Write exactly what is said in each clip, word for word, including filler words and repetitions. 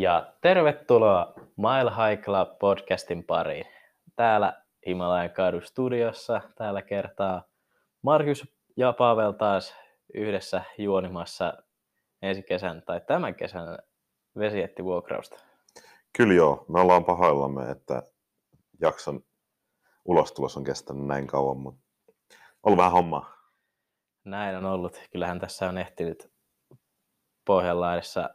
Ja tervetuloa Mile High Club podcastin pariin. Täällä Himalajan kadu studiossa tällä kertaa Markus ja Pavel taas yhdessä juonimassa ensi kesän tai tämän kesän vesijettivuokrausta. Kyllä joo, me ollaan pahoillamme, että jakson ulostulos on kestänyt näin kauan, mutta on vähän hommaa. Näin on ollut. Kyllähän tässä on ehtinyt Pohjanlahdessa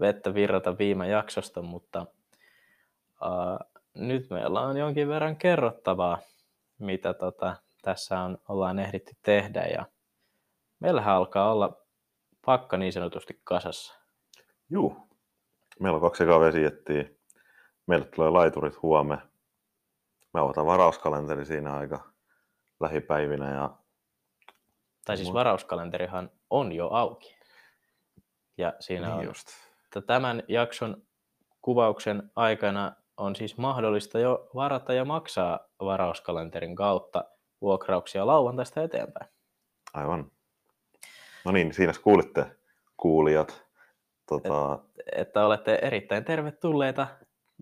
vettä virrata viime jaksosta, mutta uh, nyt meillä on jonkin verran kerrottavaa, mitä tota, tässä on, ollaan ehditty tehdä. Ja meillähän alkaa olla pakka niin sanotusti kasassa. Juu. Meillä on kaksi ekaa vesijettiä. Meille tulee laiturit huomenna. Mä otan varauskalenteri siinä aika lähipäivinä. Ja... Tai siis varauskalenterihan on jo auki. Ja siinä niin on... Just. Tämän jakson kuvauksen aikana on siis mahdollista jo varata ja maksaa varauskalenterin kautta vuokrauksia lauantaista eteenpäin. Aivan. No niin, siinä kuulitte kuulijat. Tota... Et, että olette erittäin tervetulleita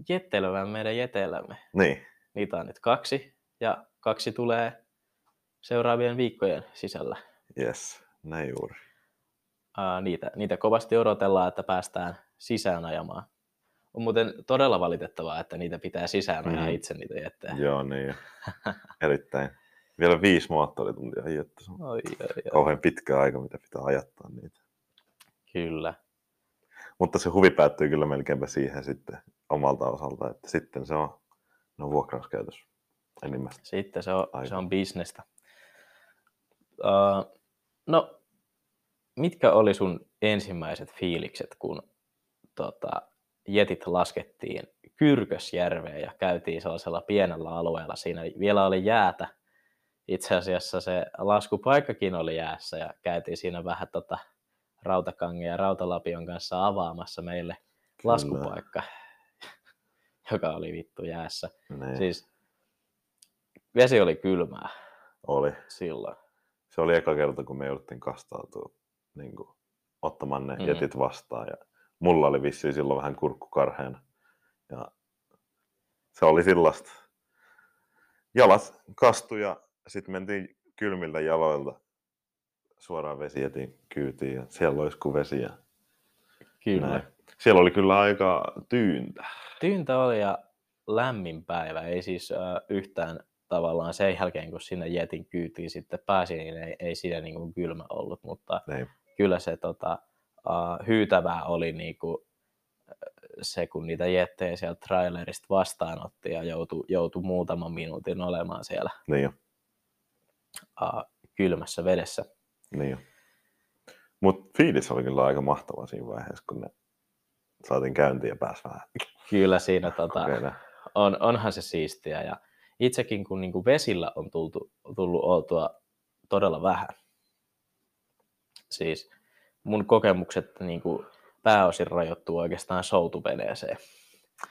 jettelevän meidän jeteellämme. Niin. Niitä on nyt kaksi ja kaksi tulee seuraavien viikkojen sisällä. Yes, näin juuri. Uh, niitä, niitä kovasti odotellaan, että päästään sisään ajamaan. On muuten todella valitettavaa, että niitä pitää sisään ajaa mm-hmm. itse niitä jettejä. Joo, niin. Erittäin. Vielä viisi moottorituntia ajettu. Kauhean pitkä aika, mitä pitää ajattaa niitä. Kyllä. Mutta se huvi päättyy kyllä melkeinpä siihen sitten omalta osalta, että sitten se on no, vuokrauskäytös enimmästä. Sitten se on, se on bisnestä. Uh, no, mitkä oli sun ensimmäiset fiilikset, kun tota, jetit laskettiin Kyrkösjärveen ja käytiin sellaisella pienellä alueella? Siinä vielä oli jäätä. Itse asiassa se laskupaikkakin oli jäässä ja käytiin siinä vähän tota Rautakangen ja Rautalapion kanssa avaamassa meille kyllä laskupaikka, joka oli vittu jäässä. Niin. Siis vesi oli kylmää. Oli. Silloin. Se oli eka kerta, kun me jouduttiin kastautua niin kuin, ottamaan ne mm-hmm. jetit vastaan. Ja mulla oli vissiin silloin vähän kurkkukarheena. Ja se oli sillasta. Jalat kastui ja sitten mentiin kylmiltä jaloilta suoraan vesijetin kyytiin ja siellä loiskui vesi ja kyllä. Siellä oli kyllä aika tyyntä. Tyyntä oli ja lämmin päivä, ei siis äh, yhtään tavallaan sen jälkeen kun sinne jetin kyytiin sitten pääsi, niin ei, ei siinä niin kuin kylmä ollut, mutta ei. Kyllä se tota, äh, hyytävää oli niin kuin, se kun niitä jettejä sieltä trailerista vastaanotti ja joutui, joutui muutaman minuutin olemaan siellä niin äh, kylmässä vedessä. Niin. Mutta fiilis oli kyllä aika mahtava siinä vaiheessa, kun ne saatiin käyntiin ja pääsi vähän. Kyllä siinä tota, on, onhan se siistiä. Ja itsekin kun niinku vesillä on tultu, tullut oltua todella vähän. Siis mun kokemukset niinku pääosin rajoittuu oikeastaan soutuveneeseen.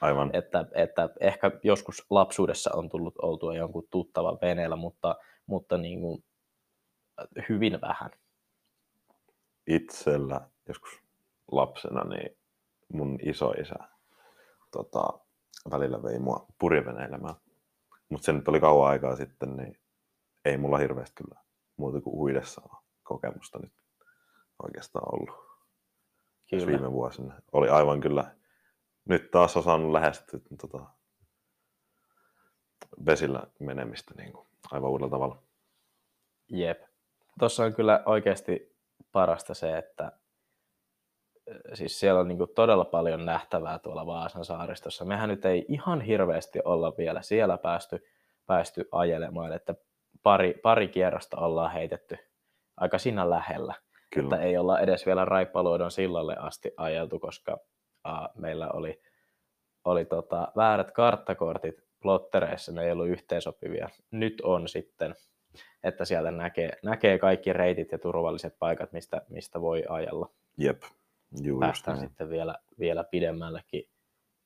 Aivan. Että, että ehkä joskus lapsuudessa on tullut oltua jonkun tuttavan veneellä, mutta, mutta niinku hyvin vähän. Itsellä joskus lapsena niin mun isoisä tota, välillä vei mua purjeveneilemään. Mutta se nyt oli kauan aikaa sitten, niin ei mulla hirveästi kyllä muuta kuin uidessa kokemusta nyt oikeastaan ollut. Kyllä. Viime vuosina oli aivan kyllä, nyt taas osannut lähestyä tota, vesillä menemistä niin kuin, aivan uudella tavalla. Jep. Tuossa on kyllä oikeasti parasta se, että siis siellä on niin kuin todella paljon nähtävää tuolla Vaasan saaristossa. Mehän nyt ei ihan hirveästi olla vielä siellä päästy, päästy ajelemaan, että pari, pari kierrosta ollaan heitetty aika siinä lähellä. Kyllä. Että ei olla edes vielä Raipaluodon sillalle asti ajeltu, koska a, meillä oli, oli tota, väärät karttakortit plottereissa, ne ei ollut yhteensopivia. Nyt on sitten. Että sieltä näkee, näkee kaikki reitit ja turvalliset paikat, mistä, mistä voi ajella. Jep. Juu, päästään sitten vielä, vielä pidemmällekin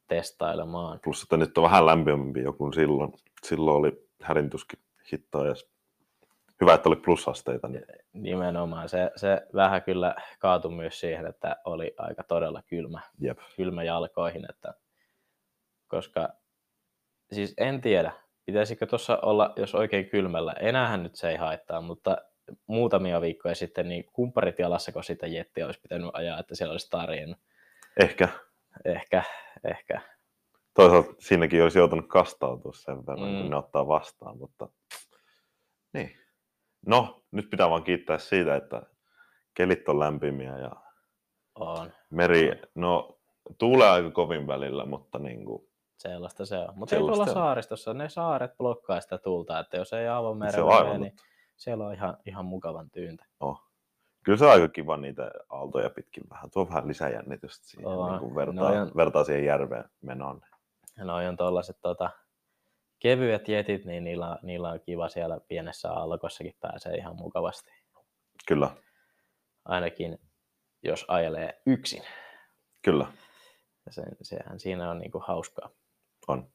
testailemaan. Plus, että nyt on vähän lämpimämpi joku silloin. Silloin oli härintuskin hittaajassa Hyvä, että oli plusasteita. Niin. Nimenomaan. Se, se vähän kyllä kaatui myös siihen, että oli aika todella kylmä, Jep. kylmä jalkoihin. Että, koska siis en tiedä, pitäisikö tuossa olla, jos oikein kylmällä. Enäähän nyt se ei haittaa, mutta muutamia viikkoja sitten niin kumparit jalassa, kun sitä jettiä olisi pitänyt ajaa, että siellä olisi tarjennut. Ehkä. Ehkä, ehkä. Toisaalta siinäkin olisi joutunut kastautua sen verran, mm. kun ne ottaa vastaan, mutta niin. No, nyt pitää vaan kiittää siitä, että kelit on lämpimiä ja on. Meri, no tuulee aika kovin välillä, mutta niin kuin sellaista se on. Mutta ei tuolla saaristossa, ne saaret blokkaa sitä tuulta, että jos ei avomerelle, niin siellä on ihan, ihan mukavan tyyntä. Oh. Kyllä se on aika kiva niitä aaltoja pitkin vähän. Tuo vähän lisäjännitystä siihen, niin kun vertaa, on, vertaa siihen järveen menoon. Noi on tuollaiset tota, kevyet jetit, niin niillä, niillä on kiva siellä pienessä aallokossakin pääsee ihan mukavasti. Kyllä. Ainakin jos ajelee yksin. Kyllä. Se, sehän siinä on niinku hauskaa. On.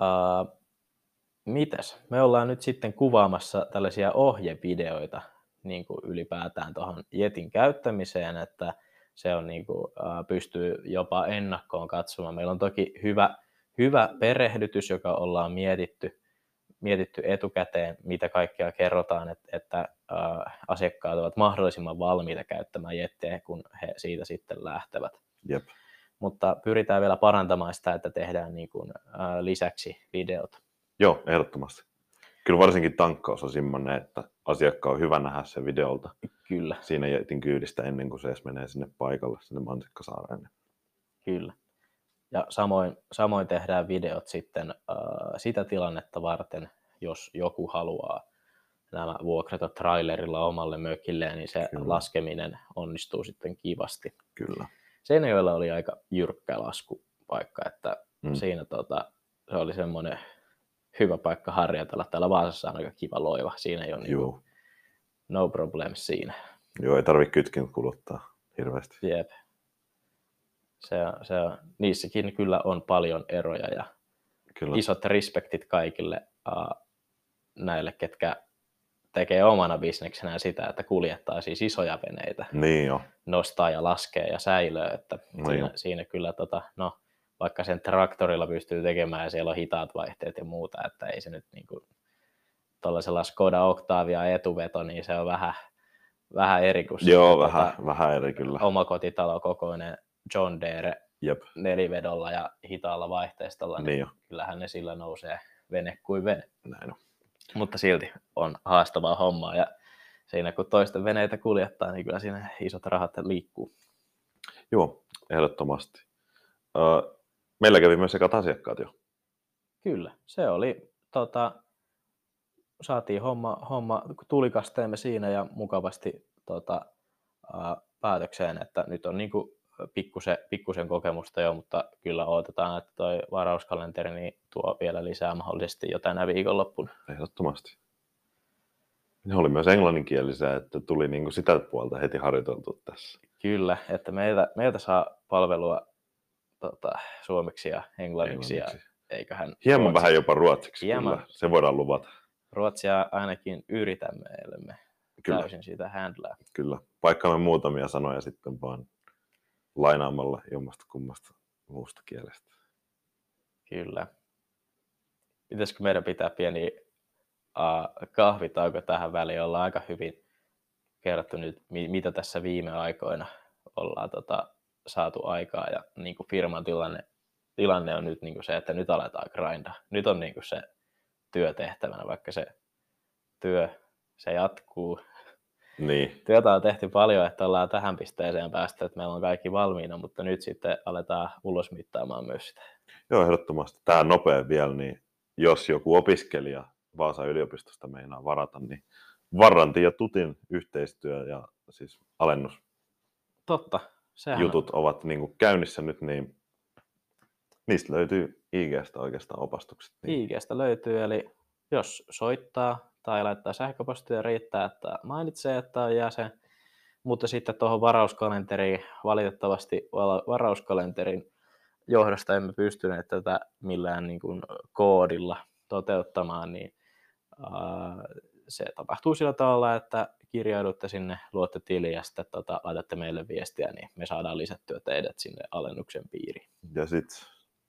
Uh, mitäs? Me ollaan nyt sitten kuvaamassa tällaisia ohjevideoita. Niin kuin ylipäätään tuohon jetin käyttämiseen, että se on niin kuin, äh, pystyy jopa ennakkoon katsomaan. Meillä on toki hyvä, hyvä perehdytys, joka ollaan mietitty, mietitty etukäteen, mitä kaikkea kerrotaan, että, että äh, asiakkaat ovat mahdollisimman valmiita käyttämään jettiä, kun he siitä sitten lähtevät. Jep. Mutta pyritään vielä parantamaan sitä, että tehdään niin kuin, äh, lisäksi videota. Joo, ehdottomasti. Kyllä varsinkin tankkaus on semmoinen, että asiakkaan on hyvä nähdä se videolta. Kyllä. Siinä jätin kyydistä ennen kuin se edes menee sinne paikalle, sinne Mansikkasaareen. Kyllä. Ja samoin, samoin tehdään videot sitten äh, sitä tilannetta varten, jos joku haluaa nämä vuokrata trailerilla omalle mökilleen, niin se Kyllä. laskeminen onnistuu sitten kivasti. Kyllä. Seinäjoella oli aika jyrkkä laskupaikka, että mm. siinä tota, se oli semmoinen hyvä paikka harjoitella. Täällä Vaasassa on aika kiva loiva. Siinä ei ole niinku no problem siinä. Joo, ei tarvitse kytkin kuluttaa hirveästi. Jep. Se, se, niissäkin kyllä on paljon eroja ja kyllä. Isot respektit kaikille uh, näille, ketkä tekee omana bisneksenään sitä, että kuljettaa siis isoja veneitä. Niin jo. Nostaa ja laskee ja säilöö. Että no siinä, siinä kyllä tota, no, vaikka sen traktorilla pystyy tekemään ja siellä on hitaat vaihteet ja muuta, että ei se nyt niin kuin tuollaisella Skoda Octavia etuveto, niin se on vähän, vähän eri kuin Joo, tuota, vähän, vähän eri kyllä. Omakotitalokokoinen John Deere Jep. nelivedolla ja hitaalla vaihteistolla, niin, niin kyllähän ne sillä nousee vene kuin vene. Näin on. Mutta silti on haastavaa hommaa ja siinä kun toisten veneitä kuljettaa, niin kyllä siinä isot rahat liikkuu. Joo, ehdottomasti. Uh, Meillä kävi myös ekat asiakkaat jo. Kyllä, se oli, tota, saatiin homma, homma tulikasteemme siinä ja mukavasti tota, ää, päätökseen, että nyt on niinku pikkusen, pikkusen kokemusta jo, mutta kyllä odotetaan, että toi varauskalenteri niin tuo vielä lisää mahdollisesti jo tänä viikonloppuna. Ehdottomasti. Ne oli myös englanninkielisiä, että tuli niinku sitä puolta heti harjoiteltu tässä. Kyllä, että meiltä, meiltä saa palvelua Tota, suomeksi ja englanniksi, englanniksi. Ja eiköhän hieman ruotsi. Vähän jopa ruotsiksi, hieman. Kyllä, se voidaan luvata. Ruotsia ainakin yritämme, ellemme kyllä. täysin siitä handlaa. Kyllä, paikkaamme muutamia sanoja sitten vaan lainaamalla jommasta kummasta muusta kielestä. Kyllä. Pitäisikö meidän pitää pieni uh, kahvitauko tähän väliin? Ollaan aika hyvin kerrottu nyt, mitä tässä viime aikoina ollaan tota, saatu aikaa ja niin kuin firman tilanne, tilanne on nyt niin kuin se, että nyt aletaan grindaa. Nyt on niin kuin se työ tehtävänä, vaikka se työ se jatkuu. Niin. Työtä on tehty paljon, että ollaan tähän pisteeseen päästä, että meillä on kaikki valmiina, mutta nyt sitten aletaan ulosmittaamaan myös sitä. Joo, ehdottomasti. Tämä on nopea vielä, niin jos joku opiskelija Vaasan yliopistosta meinaa varata, niin Varranti ja Tutin yhteistyö ja siis alennus. Totta. Sehän jutut on. Ovat niin kuin käynnissä nyt, niin niistä löytyy I G:stä oikeastaan opastukset. Niin. I G:stä löytyy, eli jos soittaa tai laittaa sähköpostia, riittää, että mainitsee, että on jäsen. Mutta sitten tuohon varauskalenteriin, valitettavasti varauskalenterin johdosta emme pystyneet tätä millään niin kuin koodilla toteuttamaan, niin äh, se tapahtuu sillä tavalla, että kirjaudutte sinne, luotte tili ja sitten tota, laitatte meille viestiä, niin me saadaan lisättyä teidät sinne alennuksen piiriin. Ja sitten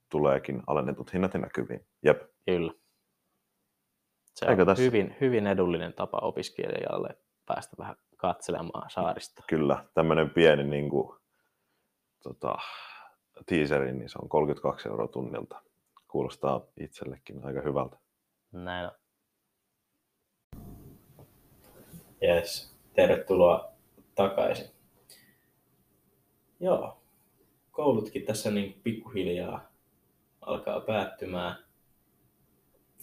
tuleekin alennetut hinnat näkyviin. Jep. Kyllä. Se Eikö on tässä? Hyvin, hyvin edullinen tapa opiskelijalle päästä vähän katselemaan saarista. Kyllä, tämmöinen pieni niin kuin, tota, teaseri, niin se on kolmekymmentäkaksi euroa tunnilta. Kuulostaa itsellekin aika hyvältä. Näin on. Jes, tervetuloa takaisin. Joo, koulutkin tässä niin pikkuhiljaa alkaa päättymään.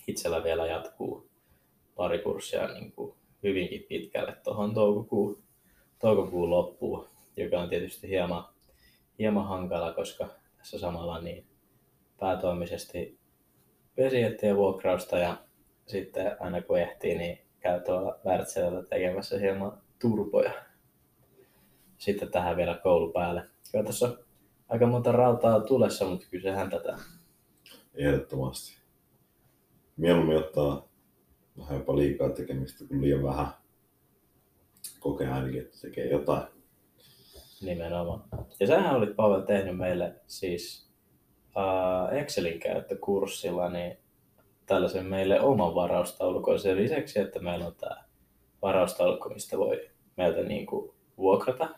Itsellä vielä jatkuu pari kurssia niin kuin hyvinkin pitkälle tuohon toukokuun, toukokuun loppuun, joka on tietysti hieman, hieman hankala, koska tässä samalla niin päätoimisesti vesijettien vuokrausta ja sitten aina kun ehtii, niin käy tuolla Wärtsilällä tekemässä hieman turpoja. Sitten tähän vielä koulu päälle. Kyllä tässä on aika monta rautaa tulessa, mutta kysehän tätä. Ehdottomasti. Mieluummin ottaa vähän jopa liikaa tekemistä kuin liian vähän. Kokee ainakin, että tekee jotain. Nimenomaan. Ja sähän olit, Pavel, tehnyt meille siis uh, Excelin käyttökurssilla niin tällaisen meille oman varaustaulukon sen lisäksi, että meillä on tämä varaustaulukko, mistä voi meiltä niin kuin vuokrata.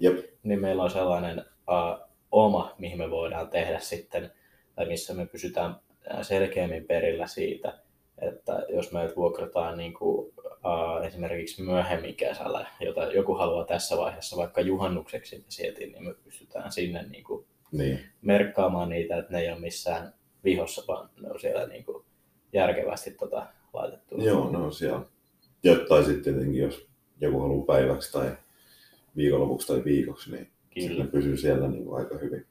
Jep. Niin meillä on sellainen uh, oma, mihin me voidaan tehdä sitten, tai missä me pysytään selkeämmin perillä siitä, että jos meidät vuokrataan niin kuin, äh, esimerkiksi myöhemmin kesällä, jota joku haluaa tässä vaiheessa vaikka juhannukseksi sietiin, niin me pystytään sinne niin kuin, niin. merkkaamaan niitä, että ne ei ole missään vihossa, vaan ne on siellä niin kuin, järkevästi tota, laitettu. Joo, ne on siellä. Ja, tai sitten tietenkin, jos joku haluaa päiväksi tai viikonlopuksi tai viikoksi, niin sitten pysyy siellä niin kuin, aika hyvin.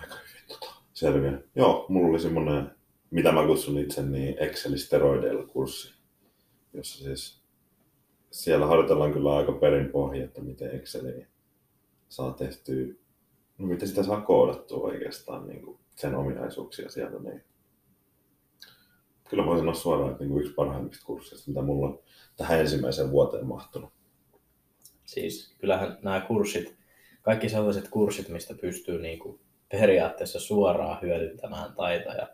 Aika hyvin tota, selviä. Joo, mulla oli semmoinen, mitä mä kutsun itse, niin Excel-steroideilla kurssi, jossa siis siellä harjoitellaan kyllä aika perinpohja, että miten Exceliä saa tehtyä, no miten sitä saa koodattua oikeastaan niin kuin sen ominaisuuksia sieltä. Niin kyllä mä voin sanoa suoraan, että niin kuin yksi parhaimmista kursseista, mitä mulla on tähän ensimmäiseen vuoteen mahtunut. Siis kyllähän nämä kurssit, kaikki sellaiset kurssit, mistä pystyy niin kuin periaatteessa suoraan hyödyntämään taitoja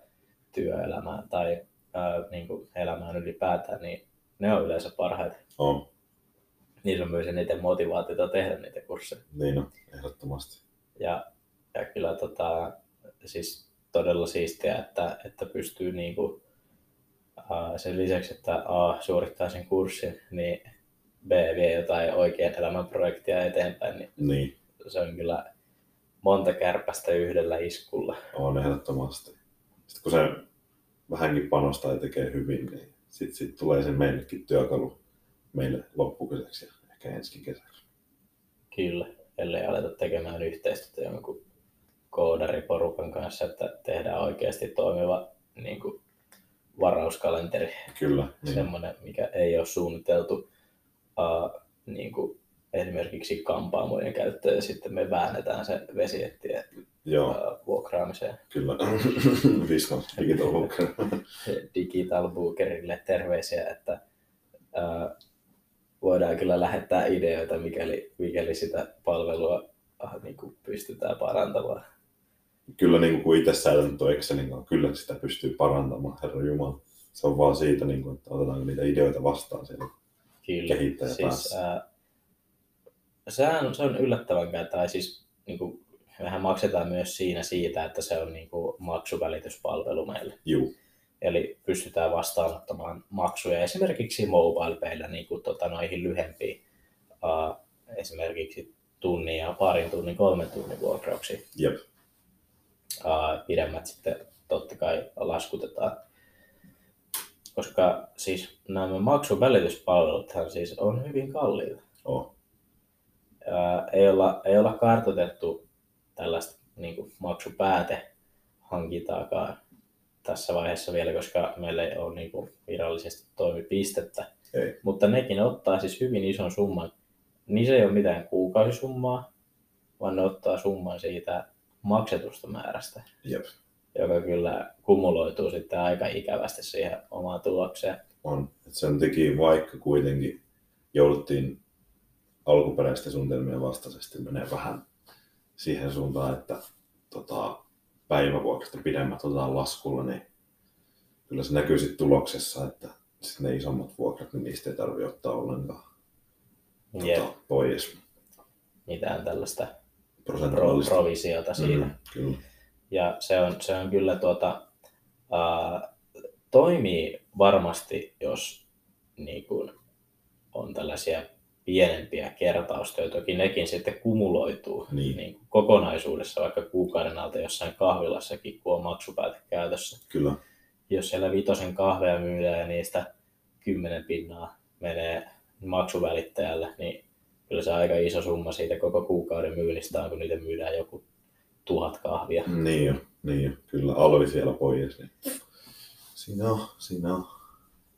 työelämään tai ää, niin kuin elämään ylipäätään, niin ne on yleensä parhaita. On. Niissä on myös eniten motivaatiota tehdä niitä kursseja. Niin on, ehdottomasti. Ja, ja kyllä tota, siis todella siistiä, että, että pystyy niin kuin, ää, sen lisäksi, että A suorittaa sen kurssin, niin B vie jotain oikean elämän projektia eteenpäin. Niin, niin. Se on kyllä monta kärpästä yhdellä iskulla. On, ehdottomasti. Sitten kun se vähänkin panostaa ja tekee hyvin, niin sitten sit tulee se meillekin työkalu meille loppukesäksi ja ehkä ensi kesäksi. Kyllä, ellei aleta tekemään yhteistyötä jonkun koodariporukan kanssa, että tehdään oikeasti toimiva niin kuin varauskalenteri. Kyllä. Niin. Semmoinen, mikä ei ole suunniteltu uh, niin kuin esimerkiksi kampaamojen käyttöön ja sitten me väännetään se vesijettien Joo. vuokraamiseen. Kyllä. Visno, digital booker. Digital bookerille terveisiä, että äh, voidaan kyllä lähettää ideoita, mikäli, mikäli sitä palvelua ah, niin kuin pystytään parantamaan. Kyllä niin kuin kun itse säädän tuon Excelin, kyllä sitä pystyy parantamaan, herra jumala. Se on vaan siitä, niin kuin, että otetaanko niitä ideoita vastaan siellä kehittäjä siis, päässä. Äh, Sehän, se on yllättävänkään, tai siis niin kuin, mehän maksetaan myös siinä siitä, että se on niin kuin, maksuvälityspalvelu meille. Juu. Eli pystytään vastaanottamaan maksuja esimerkiksi MobilePaylla niin kuin, tota, noihin lyhempiin, uh, esimerkiksi tunnin ja parin tunnin, kolmen tunnin vuokrauksiin. Jep. Uh, pidemmät sitten totta kai laskutetaan. Koska siis nämä maksuvälityspalveluthan siis on hyvin kalliita. Oh. Ää, ei, olla, ei olla kartoitettu tällaista niin kuin maksupäätehankintaakaan tässä vaiheessa vielä, koska meillä ei ole niin kuin virallisesti toimipistettä. Ei. Mutta nekin ottaa siis hyvin ison summan. Niissä ei ole mitään kuukausisummaa, vaan ne ottaa summan siitä maksetusta määrästä, Jep. joka kyllä kumuloituu sitten aika ikävästi siihen omaan tulokseen. on. Et sen teki vaikka kuitenkin jouduttiin alkuperäisten suunnitelmien vastaisesti menee vähän siihen suuntaan, että tota, päivävuokrasta pidemmät otetaan laskulla, niin kyllä se näkyy sitten tuloksessa, että sit ne isommat vuokrat, niin niistä ei tarvitse ottaa ollenkaan tota, pois. Mitään tällaista pro- provisiota siinä. Mm, kyllä. Ja se on, se on kyllä tuota, äh, toimii varmasti, jos niin kun on tällaisia pienempiä kertaustöitä, toki nekin sitten kumuloituu niin. Niin kokonaisuudessa, vaikka kuukauden alta jossain kahvilassakin, kun on maksupäätä käytössä. Kyllä. Jos siellä vitosen kahveja myydään ja niistä kymmenen pinnaa menee maksuvälittäjälle, niin kyllä se aika iso summa siitä koko kuukauden myynnistä on, kun niitä myydään joku tuhat kahvia. Niin jo, niin jo. Kyllä alvi siellä pois. Niin. Siinä on, siinä on.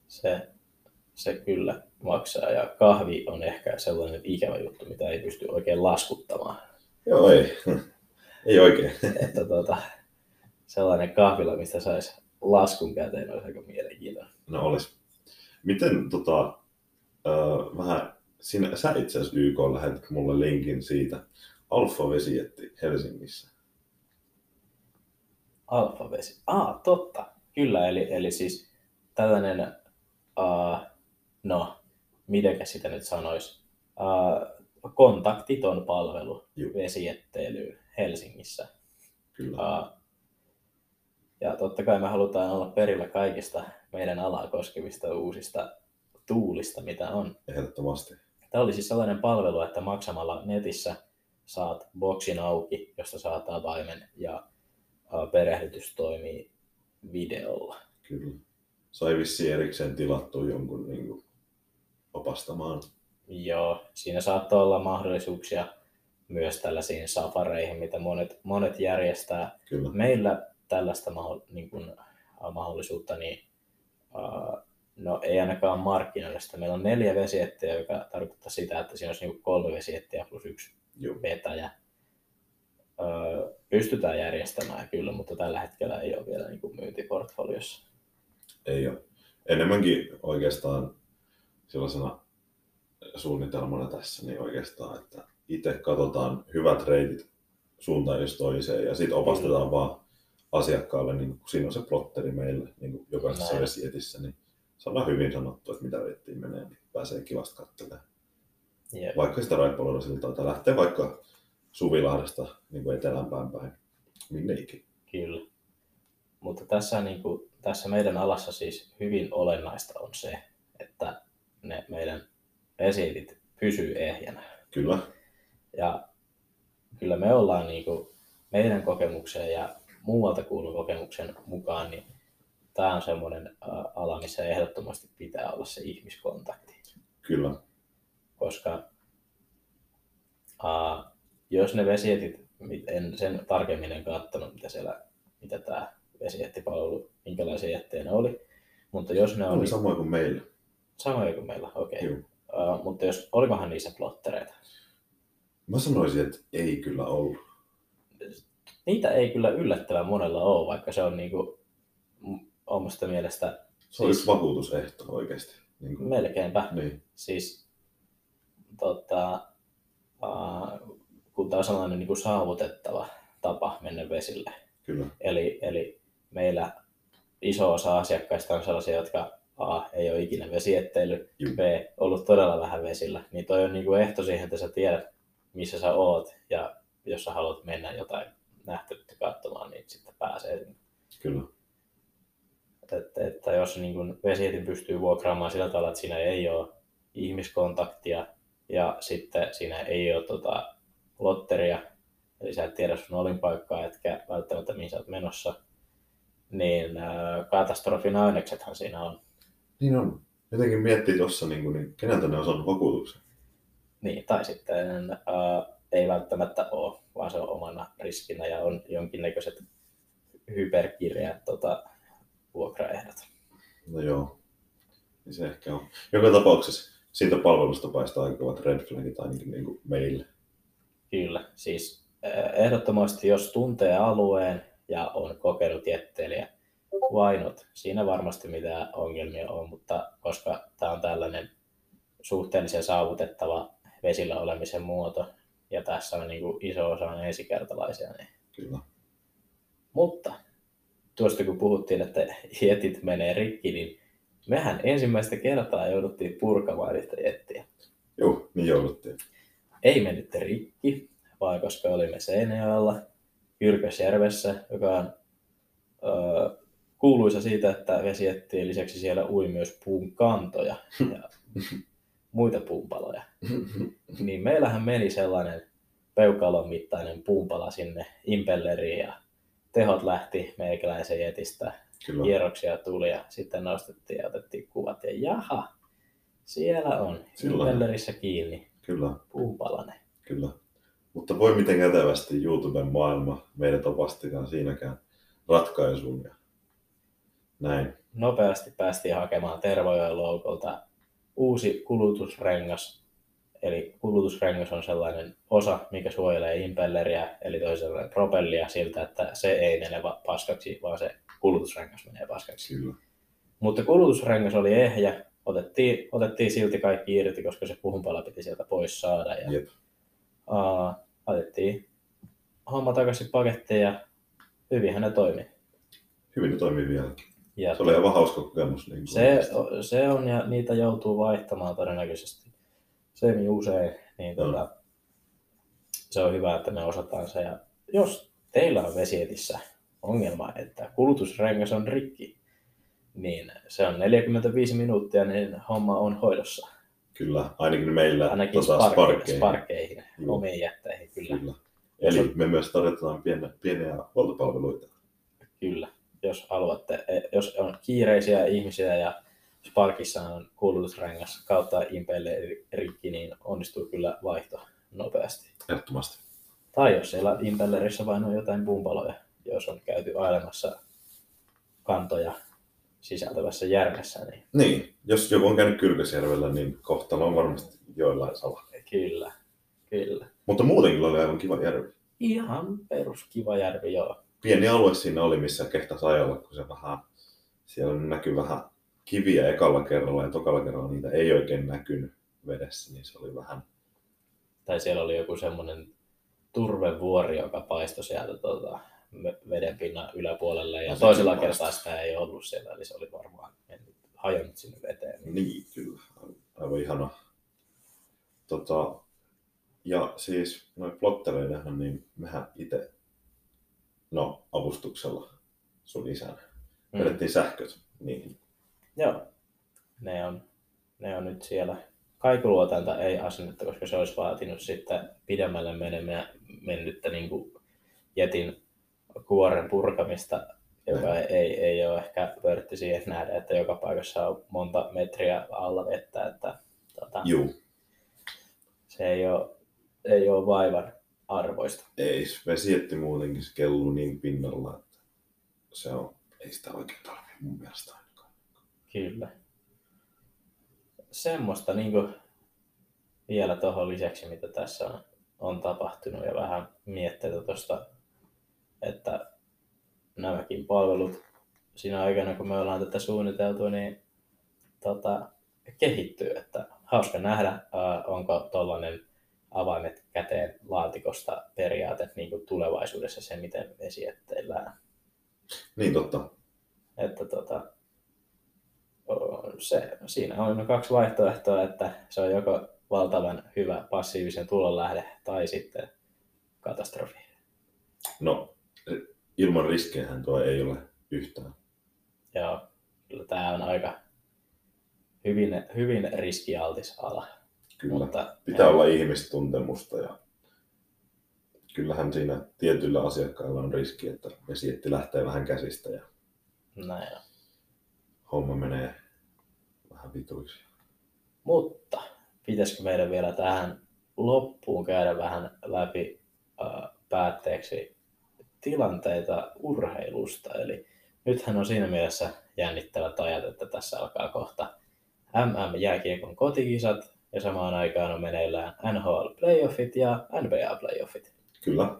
Se, se kyllä maksaa ja kahvi on ehkä sellainen ikävä juttu, mitä ei pysty oikein laskuttamaan. Joo, ei. Ei oikein. Että tuota, sellainen kahvila, mistä saisi laskun käteen, olisi aika mielenkiintoinen. No olisi. Miten tota, äh, vähän, sinä, sä itse asiassa Y K lähetit mulle linkin siitä, Alfa Vesijetti Helsingissä. Alfa Vesijetti, ah totta, kyllä, eli, eli siis tällainen, äh, no, mitenkä sitä nyt sanoisi, äh, kontaktiton palvelu Juh. Vesijetteilyyn Helsingissä. Kyllä. Äh, Ja totta kai me halutaan olla perillä kaikista meidän alaa koskevista uusista tuulista, mitä on. Ehdottomasti. Tämä oli siis sellainen palvelu, että maksamalla netissä saat boksin auki, josta saat avaimen ja perehdytys toimii videolla. Kyllä. Sai vissiin erikseen tilattua jonkun niin kuin, opastamaan. Joo, siinä saattaa olla mahdollisuuksia myös tällaisiin safareihin, mitä monet, monet järjestää. Kyllä. Meillä tällaista niin kuin, mahdollisuutta, niin uh, no, ei ainakaan markkinoilla. Meillä on neljä vesijettiä, joka tarkoittaa sitä, että siinä olisi niin kuin kolme vesijettiä plus yksi Juh. vetäjä. Uh, pystytään järjestämään kyllä, mutta tällä hetkellä ei ole vielä niin kuin myyntiportfoliossa. Ei ole. Enemmänkin oikeastaan sellaisena suunnitelmana tässä, niin oikeastaan, että itse katsotaan hyvät reitit suuntaan jos toiseen ja sitten opastetaan vaan asiakkaalle, niin kun siinä on se plotteri meillä niin jokaisessa vesijetissä, niin saadaan hyvin sanottua, että mitä vettiin menee, niin pääsee kivasti katselemaan. Yep. Vaikka sitä Raipaluodon siltaa, tai lähtee vaikka Suvilahdesta niin eteläänpäin päin, minne ikinä. Kyllä. Mutta tässä, niin kuin, tässä meidän alassa siis hyvin olennaista on se, että ne meidän vesijetit pysyy ehjänä. Kyllä. Ja kyllä me ollaan niin kuin, meidän kokemukseen ja muualta kuulun kokemuksen mukaan, niin tämä on semmoinen ala, missä ehdottomasti pitää olla se ihmiskontakti. Kyllä. Koska aa, jos ne vesijetit, en sen tarkemmin en katsonut, mitä siellä, mitä tämä vesijettipalvelu, minkälaisia jätteenä oli, mutta jos ne oli... oli samoja kuin meillä. Samoja kuin meillä, okei. Okay. Mutta jos, olikohan niissä plottereita? Mä sanoisin, että ei kyllä ollut. Niitä ei kyllä yllättävän monella ole, vaikka se on niinku omasta mielestä... Se on siis, yksi vakuutusehto oikeasti. Niin kuin, melkeinpä. Niin. Siis, tota, äh, kun tämä on sellainen niinku saavutettava tapa mennä vesille. Kyllä. Eli, eli meillä iso osa asiakkaista on sellaisia, jotka A, ei ole ikinä vesiettely, Juh. B, ollut todella vähän vesillä. Niin toi on niinku ehto siihen, että sä tiedät, missä sä oot ja jos sä haluat mennä jotain nähtynyt katsomaan, niin sitten pääsee. Kyllä. Että, että jos niin kun vesijetin pystyy vuokraamaan sillä tavalla, että siinä ei ole ihmiskontaktia ja sitten siinä ei ole tota, lotteria, eli sä et tiedä sun olinpaikkaa, etkä välttämättä mihin sä oot menossa, niin ää, katastrofin aineksethan siinä on. Niin on. Jotenkin miettii tuossa, niin niin, keneltä ne on saanut vakuutuksen. Niin, tai sitten ää, ei välttämättä ole, vaan se on omana riskinä ja on jonkinnäköiset hyperkireät tota, vuokraehdot. No joo, niin se ehkä on. Joka tapauksessa siitä palvelusta paistaa aika kovat red flagit ainakin niin kuin meille. Kyllä, siis ehdottomasti jos tuntee alueen ja on kokenut jetteilijä, vainot. Siinä varmasti mitään ongelmia on, mutta koska tämä on tällainen suhteellisen saavutettava vesillä olemisen muoto, ja tässä on niin kuin iso osa ensikertalaisia. Niin... Kyllä. Mutta tuosta kun puhuttiin, että jetit menee rikki, niin mehän ensimmäistä kertaa jouduttiin purkamaan niitä jettiä. Joo, niin jouduttiin. Ei mennyt rikki, vaan koska olimme Seinäjoella, Kyrkösjärvessä, joka on öö, kuuluisa siitä, että vesijettien lisäksi siellä ui myös puun kantoja ja muita puunpaloja. Niin meillähän meni sellainen peukalon mittainen puunpala sinne impelleriin ja tehot lähti meikäläisen jetistä. Kyllä. Kierroksia tuli ja sitten nostettiin ja otettiin kuvat ja jaha, siellä on impellerissä kiinni. Kyllä. Puupalainen. Kyllä. Mutta voi miten kätevästi YouTuben maailma meidät opastikaan siinäkään ratkaisuun ja näin. Nopeasti päästiin hakemaan Tervojoen loukolta uusi kulutusrengas. Eli kulutusrengas on sellainen osa, mikä suojelee impelleriä, eli toisella propellia siltä, että se ei mene paskaksi, vaan se kulutusrengas menee paskaksi. Kyllä. Mutta kulutusrengas oli ehjä. Otettiin, otettiin silti kaikki irti, koska se puhunpala piti sieltä pois saada. Ja, yep. uh, otettiin homma takaisin pakettiin ja hyvinhän ne toimii. Hyvin ne toimii vieläkin. Yep. Se oli aivan hauska kokemus. Niin se, se on ja niitä joutuu vaihtamaan todennäköisesti semi usein. Niin no. tota, se on hyvä, että me osataan se. Ja jos teillä on vesietissä ongelma, että kulutusrengas on rikki, niin se on neljäkymmentäviisi minuuttia, niin homma on hoidossa. Kyllä, ainakin meillä ainakin tota, sparke- sparkeihin. sparkeihin omiin jätteihin, kyllä. kyllä. Eli on... me myös tarjotaan pieniä, pieniä huoltopalveluita. Kyllä, jos haluatte. Jos on kiireisiä ihmisiä ja Sparkissa on kulutusrengas kautta impelleri rikki, niin onnistuu kyllä vaihto nopeasti. Ehdottomasti. Tai jos siellä impellerissä vain on jotain puunpaloja, jos on käyty ailemassa kantoja sisältävässä järvessä. Niin, niin jos joku on käynyt Kyrkösjärvellä, niin kohtalo on varmasti joillain sama. Kyllä, kyllä. Mutta muutenkin oli aivan kiva järvi. Ihan peruskiva järvi, joo. Pieni alue siinä oli, missä kehtasi ajalla, kun se vähän, siellä näkyi vähän kiviä ekalla kerralla ja tokalla kerralla niitä ei oikein näkynyt vedessä, niin se oli vähän... Tai siellä oli joku semmoinen turvevuori, joka paistoi sieltä tuota... vedenpinnan yläpuolelle ja toisella kertaa sitä ei ollut siellä, eli se oli varmaan mennyt, hajonnut sinne veteen. Niin, kyllä. Aivan ihana. Tota, ja siis noin plottereidenhän, niin mehän itse, no avustuksella sun isän, mm. vedettiin sähköt niihin. Joo, ne on, ne on nyt siellä. Kaikuluotanta ei asennettu, koska se olisi vaatinut sitten pidemmälle mennyttä niin kuin jätin kuoren purkamista, joka ei, ei, ei ole ehkä vörtti siihen nähdä, että joka paikassa on monta metriä alla vettä. Että, tuota, se ei ole, ei ole vaivan arvoista. Ei, vesijetti muutenkin se kelluu niin pinnalla, että se on, ei sitä oikein tarvitse mun mielestä ainakaan. Kyllä. Semmoista niin kuin vielä tuohon lisäksi, mitä tässä on, on tapahtunut ja vähän mietteitä tuosta, että nämäkin palvelut siinä aikana, kun me ollaan tätä suunniteltu, niin tota, kehittyy. Että hauska nähdä, onko tuollainen avaimet käteen laatikosta periaate niin kuin tulevaisuudessa se, miten vesijätteillään. Niin totta. Että, tota, se, siinä on kaksi vaihtoehtoa, että se on joko valtavan hyvä passiivisen tulonlähde tai sitten katastrofi. No. Ilman riskejähän tuo ei ole yhtään. Joo, kyllä tämä on aika hyvin, hyvin riskialtis ala. Kyllä, mutta pitää en... olla ihmistuntemusta ja kyllähän siinä tietyillä asiakkailla on riski, että vesijetti lähtee vähän käsistä ja näin on. Homma menee vähän vituiksi. Mutta pitäisikö meidän vielä tähän loppuun käydä vähän läpi äh, päätteeksi tilanteita urheilusta, eli nythän on siinä mielessä jännittävät ajat, että tässä alkaa kohta M M-jääkiekon kotikisat ja samaan aikaan on meneillään N H L-playoffit ja N B A-playoffit. Kyllä.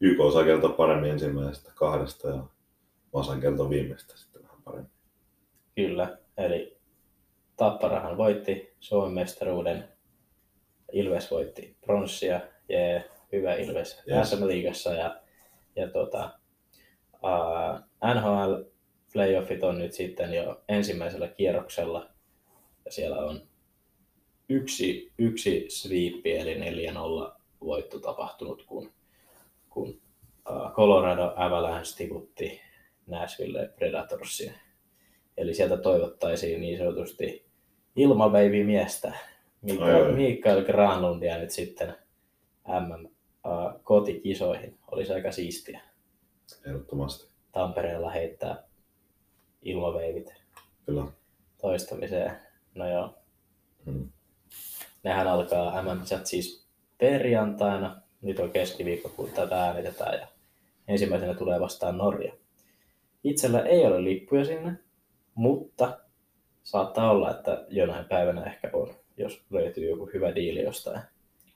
Y K saa kertoa paremmin ensimmäisestä kahdesta ja Vaasan kertoo viimeistä sitten vähän paremmin. Kyllä, eli Tapparahan voitti Suomen mestaruuden, Ilves voitti pronssia, ja hyvä Ilves yes. S M-liigassa ja, ja tuota, uh, N H L playoffit on nyt sitten jo ensimmäisellä kierroksella ja siellä on yksi, yksi sweepi eli neljä nolla voitto tapahtunut, kun, kun uh, Colorado Avalanche tiputti Nashville Predatorsia. Eli sieltä toivottaisiin niin sanotusti ilmaveivimiestä Mikael, Mikael Granlundia nyt sitten M M-kotikisoihin. Olisi aika siistiä. Ehdottomasti. Tampereella heittää ilmaveivit kyllä toistamiseen. No joo. Hmm. Nehän alkaa M M-kisat siis perjantaina. Nyt on keskiviikko, kun tätä äänitetään. Ja ensimmäisenä tulee vastaan Norja. Itsellä ei ole lippuja sinne. Mutta saattaa olla, että jonain päivänä ehkä on, jos löytyy joku hyvä diili jostain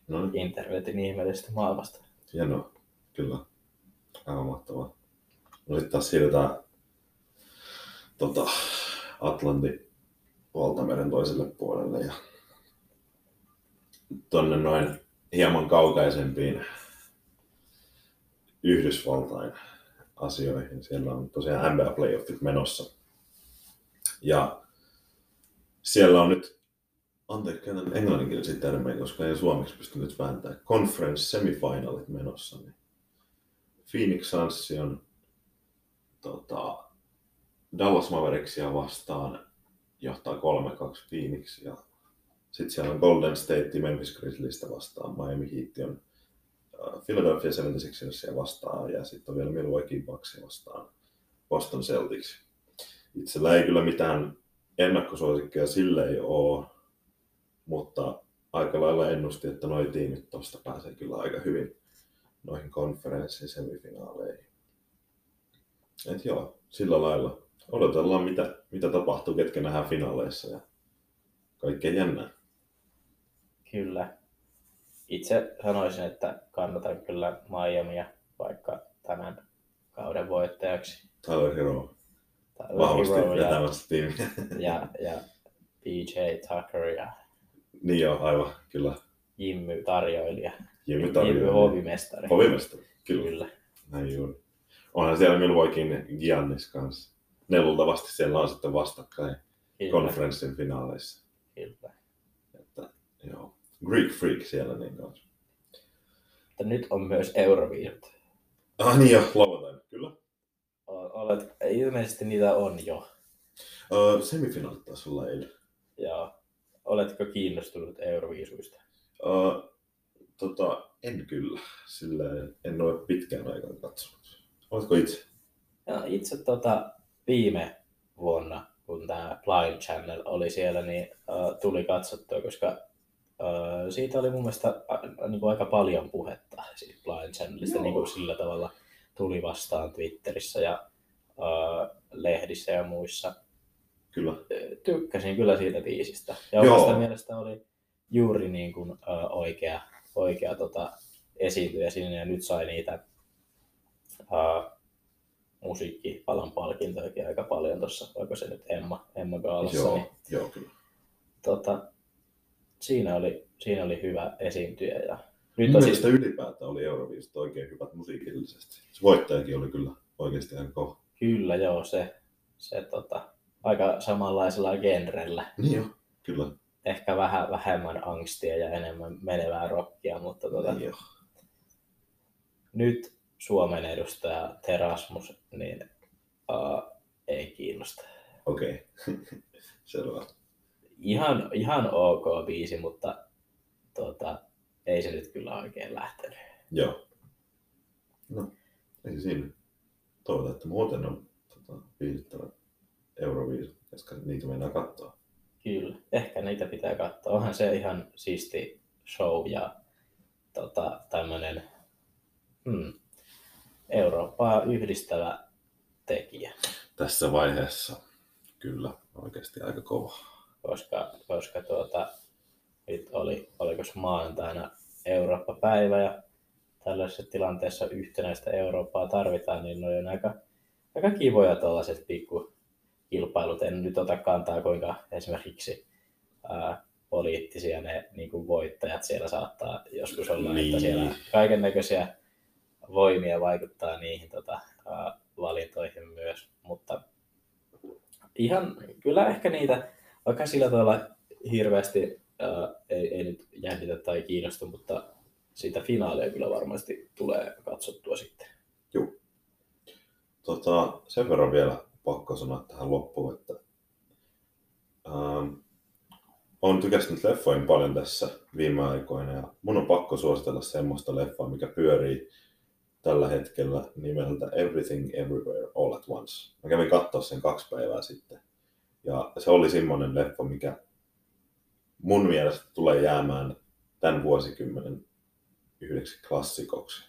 no. internetin ihmeellisestä maailmasta. Hienoa, kyllä. Aivan mahtavaa. No sitten taas siirrytään tota, Atlantin valtameren toiselle puolelle ja tuonne noin hieman kaukaisempiin Yhdysvaltain asioihin. Siellä on tosiaan N B A-playoffit menossa. Ja siellä on nyt, anteeksi käytän englanninkielisiä termejä, koska ei suomeksi pysty nyt vääntämään, conference semifinalit menossa. Niin Phoenix Suns on tota, Dallas Mavericksia vastaan, johtaa kolme kaksi Phoenix. Ja sitten siellä on Golden State Memphis Grizzliesistä vastaan, Miami Heat on Philadelphia seventy-sixersia vastaan ja sitten on vielä Milwaukee Bucksia vastaan, Boston Celtics. Itsellä ei kyllä mitään ennakkosuosikkeja sille ei ole, mutta aika lailla ennusti, että noi tiimit tuosta pääsee kyllä aika hyvin noihin konferenssin semifinaaleihin. Et joo, sillä lailla. Odotellaan mitä, mitä tapahtuu, ketkä nähdään finaaleissa ja kaikkea jännää. Kyllä. Itse sanoisin, että kannatan kyllä Miamia vaikka tämän kauden voittajaksi. Tyler Herro. Vahvasti vetämässä tiimiä. Ja, ja P J Tucker ja... Niin joo, aivan, kyllä. Jimmy Tarjoilija. Jimmy Tarjoilija. Jimmy Hovimestari. Hovimestari, kyllä. kyllä. Näin juuri. Onhan siellä Milwaukeein Giannis kanssa. Ne luultavasti siellä on sitten vastakkain kyllä. konferenssin finaaleissa. Kyllä. Että, joo. Greek Freak siellä niin kanssa. Mutta nyt on myös Euroviisut. Ah niin joo, lauantaina, kyllä. Olet, ilmeisesti niitä on jo. Öö, semifinaalit taas ollaan eilen. Joo. Oletko kiinnostunut euroviisuista? Öö, tota, en kyllä. Sillä en ole pitkään aikaan katsonut. Oletko itse? Ja itse tota, viime vuonna, kun tämä Blind Channel oli siellä, niin öö, tuli katsottua, koska öö, siitä oli mun mielestä a, niinku aika paljon puhetta siitä Blind Channelista niinku sillä tavalla. Tuli vastaan Twitterissä ja uh, lehdissä ja muissa. Kyllä. Tykkäsin kyllä siitä biisistä. Ja omasta mielestä oli juuri niin kuin, uh, oikea, oikea tota, esiintyjä sinne ja nyt sai niitä uh, musiikkialan palkintojakin aika paljon tuossa. Oliko se nyt Emma, Emma Gaalassa? Joo, niin, joo kyllä. Tota, siinä, oli, siinä oli hyvä esiintyjä. Ja mielestäni ylipäätään oli Euroviisut oikein hyvät musiikillisesti. Se voittajakin oli kyllä oikeasti aika kova. Kyllä joo, se, se tota, aika samanlaisella genrellä. Niin joo, kyllä. Ehkä vähän vähemmän angstia ja enemmän menevää rockia, mutta tota, niin nyt Suomen edustaja Terasmus niin, uh, ei kiinnosta. Okei, okay. Selvä. Ihan, ihan ok biisi, mutta tota, ei se nyt kyllä oikein lähtenyt. Joo. No, ei siinä. Toivotaan, että muuten on tota, viihdyttävä euroviisut, koska niitä mennään katsoa. Kyllä, ehkä niitä pitää katsoa. Onhan se ihan siisti show ja tota, tämmöinen hmm, Eurooppaa yhdistävä tekijä. Tässä vaiheessa kyllä oikeasti aika kova. Koska, koska tuota... Nyt oli, olikos maanantaina Eurooppa-päivä ja tällaisessa tilanteessa yhtenäistä Eurooppaa tarvitaan, niin ne on aika, aika kivoja tuollaiset pikkukilpailut. En nyt ota kantaa, kuinka esimerkiksi ää, poliittisia ne niin kuin voittajat siellä saattaa joskus olla, niin. Että siellä kaikennäköisiä voimia vaikuttaa niihin tota, ää, valintoihin myös, mutta ihan kyllä ehkä niitä, vaikka sillä tavalla hirveästi ää, ei, ei nyt jännitä tai kiinnostu, mutta siitä finaalia kyllä varmasti tulee katsottua sitten. Joo. Tota, sen verran vielä pakko sanoa tähän loppuun, että ähm, olen tykästynyt leffoihin paljon tässä viime aikoina ja mun on pakko suositella semmoista leffaa, mikä pyörii tällä hetkellä nimeltä Everything Everywhere All At Once. Mä kävin katsoa sen kaksi päivää sitten ja se oli semmoinen leffa, mikä mun mielestä tulee jäämään tämän vuosikymmenen yhdeksi klassikoksi.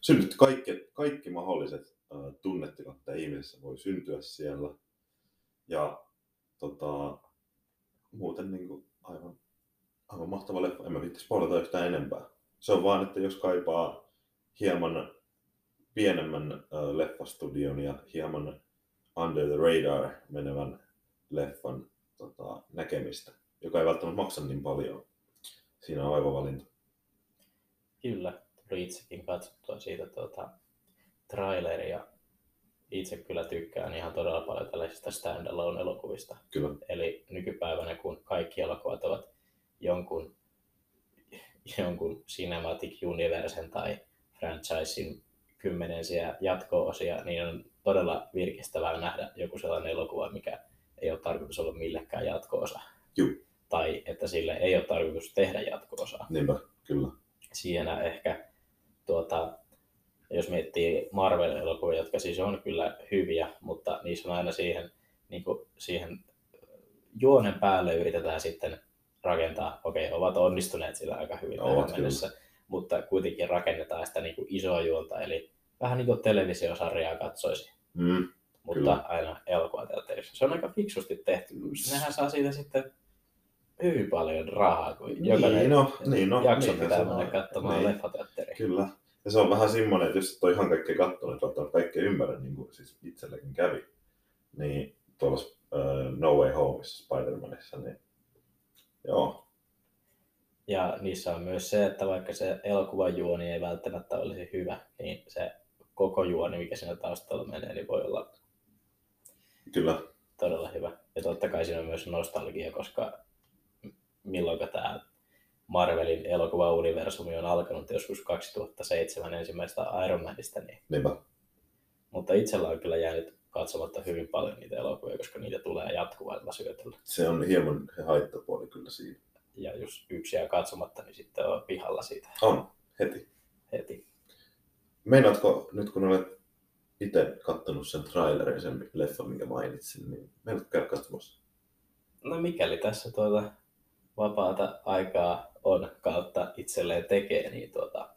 Synnyt kaikki, kaikki mahdolliset äh, tunnetilat, mitä ihmisessä voi syntyä siellä. Ja tota, muuten niin kuin, aivan, aivan mahtava leffa. En mä viittisi spoilata yhtään enempää. Se on vaan, että jos kaipaa hieman pienemmän äh, leffastudion ja hieman under the radar menevän leffan tota, näkemistä, joka ei välttämättä maksa niin paljon. Siinä on aivan valinta. Kyllä, tuli itsekin katsottua siitä tuota, traileria. Itse kyllä tykkään ihan todella paljon tällaisista stand-alone-elokuvista. Kyllä. Eli nykypäivänä, kun kaikki elokuvat ovat jonkun, jonkun Cinematic Universen tai franchisein kymmenensiä jatko-osia, niin on todella virkistävää nähdä joku sellainen elokuva, mikä ei ole tarkoitus olla millekään jatko-osa. Joo. Tai että sille ei ole tarkoitus tehdä jatko-osaa. Niinpä, kyllä. Siinä ehkä, tuota, jos miettii Marvel-elokuvia, jotka siis on kyllä hyviä, mutta niissä on aina siihen, niin kuin siihen juonen päälle yritetään sitten rakentaa. Okei, ovat onnistuneet sillä aika hyvin tähän mennessä, mutta kuitenkin rakennetaan sitä niin kuin isoa juonta. Eli vähän niin kuin televisiosarjaa katsoisi, mm, mutta kyllä. Aina elokuvateatterissa. Se on aika fiksusti tehty. Nehän saa siitä sitten hyvin paljon rahaa, kun jokainen niin no, niin no, jakso niin pitää mennä katsomaan niin, leffateatteriin. Kyllä. Ja se on vähän semmoinen, että jos et ole ihan kaikkea katsonut, että kaikkea ymmärrä, niin kuin siis itsellekin kävi, niin tuolla uh, No Way Homeissa, Spider-Manissa, niin joo. Ja niissä on myös se, että vaikka se elokuvan juoni ei välttämättä olisi hyvä, niin se koko juoni, mikä siinä taustalla menee, niin voi olla kyllä todella hyvä. Ja totta kai siinä on myös nostalgia, koska milloinka tämä Marvelin elokuvauniversumi on alkanut joskus kaksituhattaseitsemän ensimmäistä Iron Manista. Niin. Niinpä. Mutta itsellä on kyllä jäänyt katsomatta hyvin paljon niitä elokuvia, koska niitä tulee jatkuvalla syötöllä. Se on hieman haittapuoli kyllä siinä. Ja jos yksi jää katsomatta, niin sitten on pihalla siitä. On, heti. Heti. Meinaatko, nyt kun olet itse katsonut sen trailerin, sen leffan, minkä mainitsin, niin meinaatko käydä katsomassa? No mikäli tässä tuota vapaata aikaa on kautta itselleen tekee, niin tuota,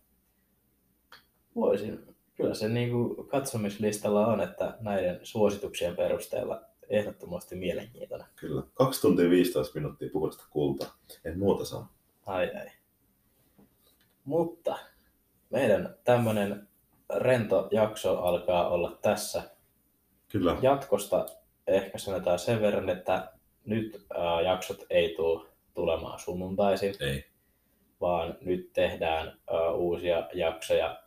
voisin, kyllä se niin kuin katsomislistalla on, että näiden suosituksien perusteella ehdottomasti mielenkiintoinen. Kyllä, kaksi tuntia viisitoista minuuttia puhdasta kultaa, en muuta saa. Ai ai. Mutta meidän tämmöinen rento jakso alkaa olla tässä. Kyllä. Jatkosta ehkä sanotaan sen verran, että nyt äh, jaksot ei tule tulemaan sunnuntaisin, ei. Vaan nyt tehdään uh, uusia jaksoja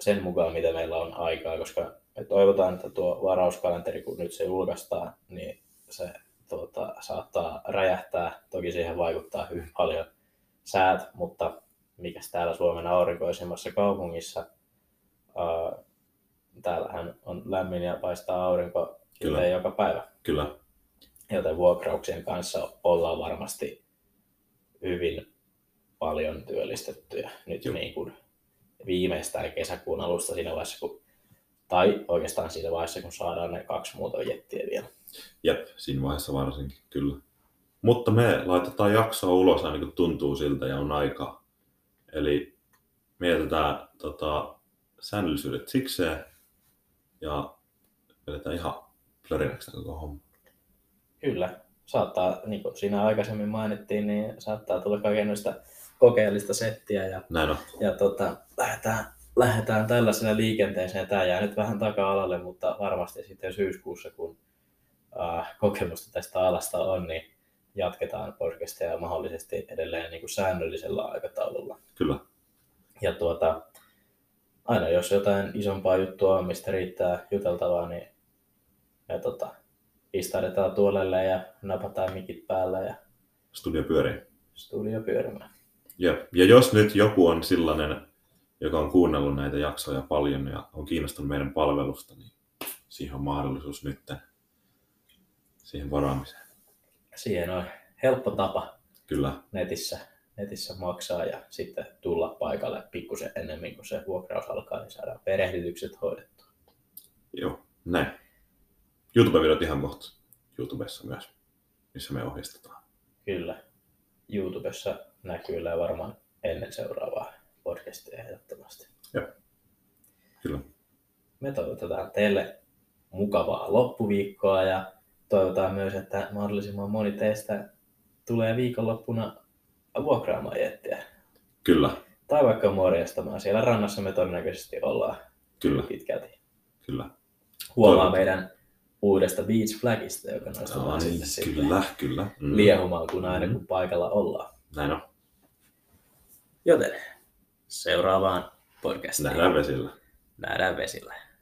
sen mukaan, mitä meillä on aikaa, koska me toivotaan, että tuo varauskalenteri, kun nyt se julkaistaan, niin se tuota, saattaa räjähtää. Toki siihen vaikuttaa hyvin paljon säät, mutta mikäs täällä Suomen aurinkoisimmassa kaupungissa, uh, täällähän on lämmin ja paistaa aurinko kyllä joka päivä. Kyllä. Joten vuokrauksien kanssa ollaan varmasti hyvin paljon työllistettyjä nyt niin kuin viimeistään kesäkuun alusta siinä vaiheessa, kun, tai oikeastaan siinä vaiheessa, kun saadaan ne kaksi muuta jettiä vielä. Jep, siinä vaiheessa varsinkin, kyllä. Mutta me laitetaan jaksoa ulos aina kun tuntuu siltä ja on aikaa. Eli mietitään tota, säännöllisyydet sikseen ja vedetään ihan plörinäksi koko homma. Kyllä. Saattaa, niin kuin siinä aikaisemmin mainittiin, niin saattaa tulla kaikenlaista kokeellista settiä ja, ja tota, lähdetään lähdetään tällaisena liikenteeseen. Tämä jää nyt vähän taka-alalle, mutta varmasti sitten syyskuussa, kun äh, kokemusta tästä alasta on, niin jatketaan podcastia ja mahdollisesti edelleen niin kuin säännöllisellä aikataululla. Kyllä. Ja tuota, aina jos jotain isompaa juttua on, mistä riittää juteltavaa, niin me tota, istahdetaan tuolelle ja napataan mikit päällä. Ja studio pyörii. Studio pyörimään. Ja, ja jos nyt joku on sellainen, joka on kuunnellut näitä jaksoja paljon ja on kiinnostunut meidän palvelusta, niin siihen on mahdollisuus nyt siihen varaamiseen. Siihen on helppo tapa. Kyllä. Netissä, netissä maksaa ja sitten tulla paikalle pikkusen enemmän, kun se vuokraus alkaa, niin saadaan perehdytykset hoidettua. Joo, näin. YouTube-videot ihan kohta. YouTubessa myös, missä me ohjeistetaan. Kyllä. YouTubessa näkyy varmaan ennen seuraavaa podcastia ehdottomasti. Joo, kyllä. Me toivotetaan teille mukavaa loppuviikkoa ja toivotaan myös, että mahdollisimman moni teistä tulee viikonloppuna vuokraamaan jettiä. Kyllä. Tai vaikka morjastamaan. Siellä rannassa me todennäköisesti ollaan kyllä pitkälti. Kyllä. Huomaa Toivon. meidän uudesta Beach Flagista, joka nostetaan sitten kyllä, sitten kyllä. Mm. liehumaan, kun aina mm. kun paikalla ollaan. Näin on. Joten seuraavaan podcastiin. Nähdään vesillä. Nähdään vesillä.